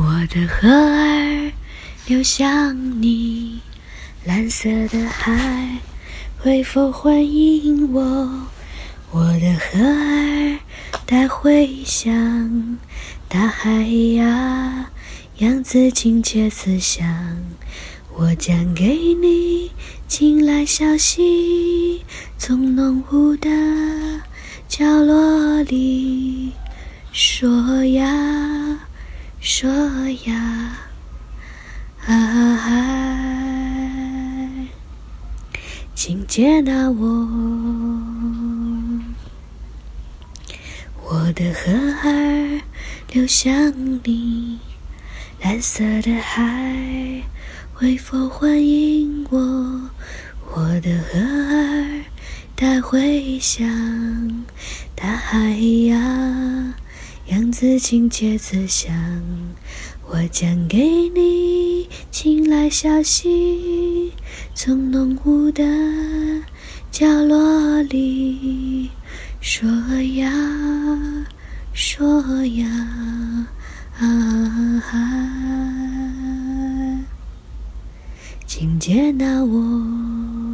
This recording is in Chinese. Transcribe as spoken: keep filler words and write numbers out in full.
我的河儿流向你，蓝色的海会否欢迎我？我的河儿它回响，大海呀，样子亲切慈祥。我将给你青睐小溪，从浓雾的角落里说呀说呀，啊，请接纳我。我的河儿流向你，蓝色的海会否欢迎我？我的河儿它回响，大海呀，样子亲切慈祥。我将给你青睐小溪，从浓雾的角落里说呀说呀，啊，请接纳我。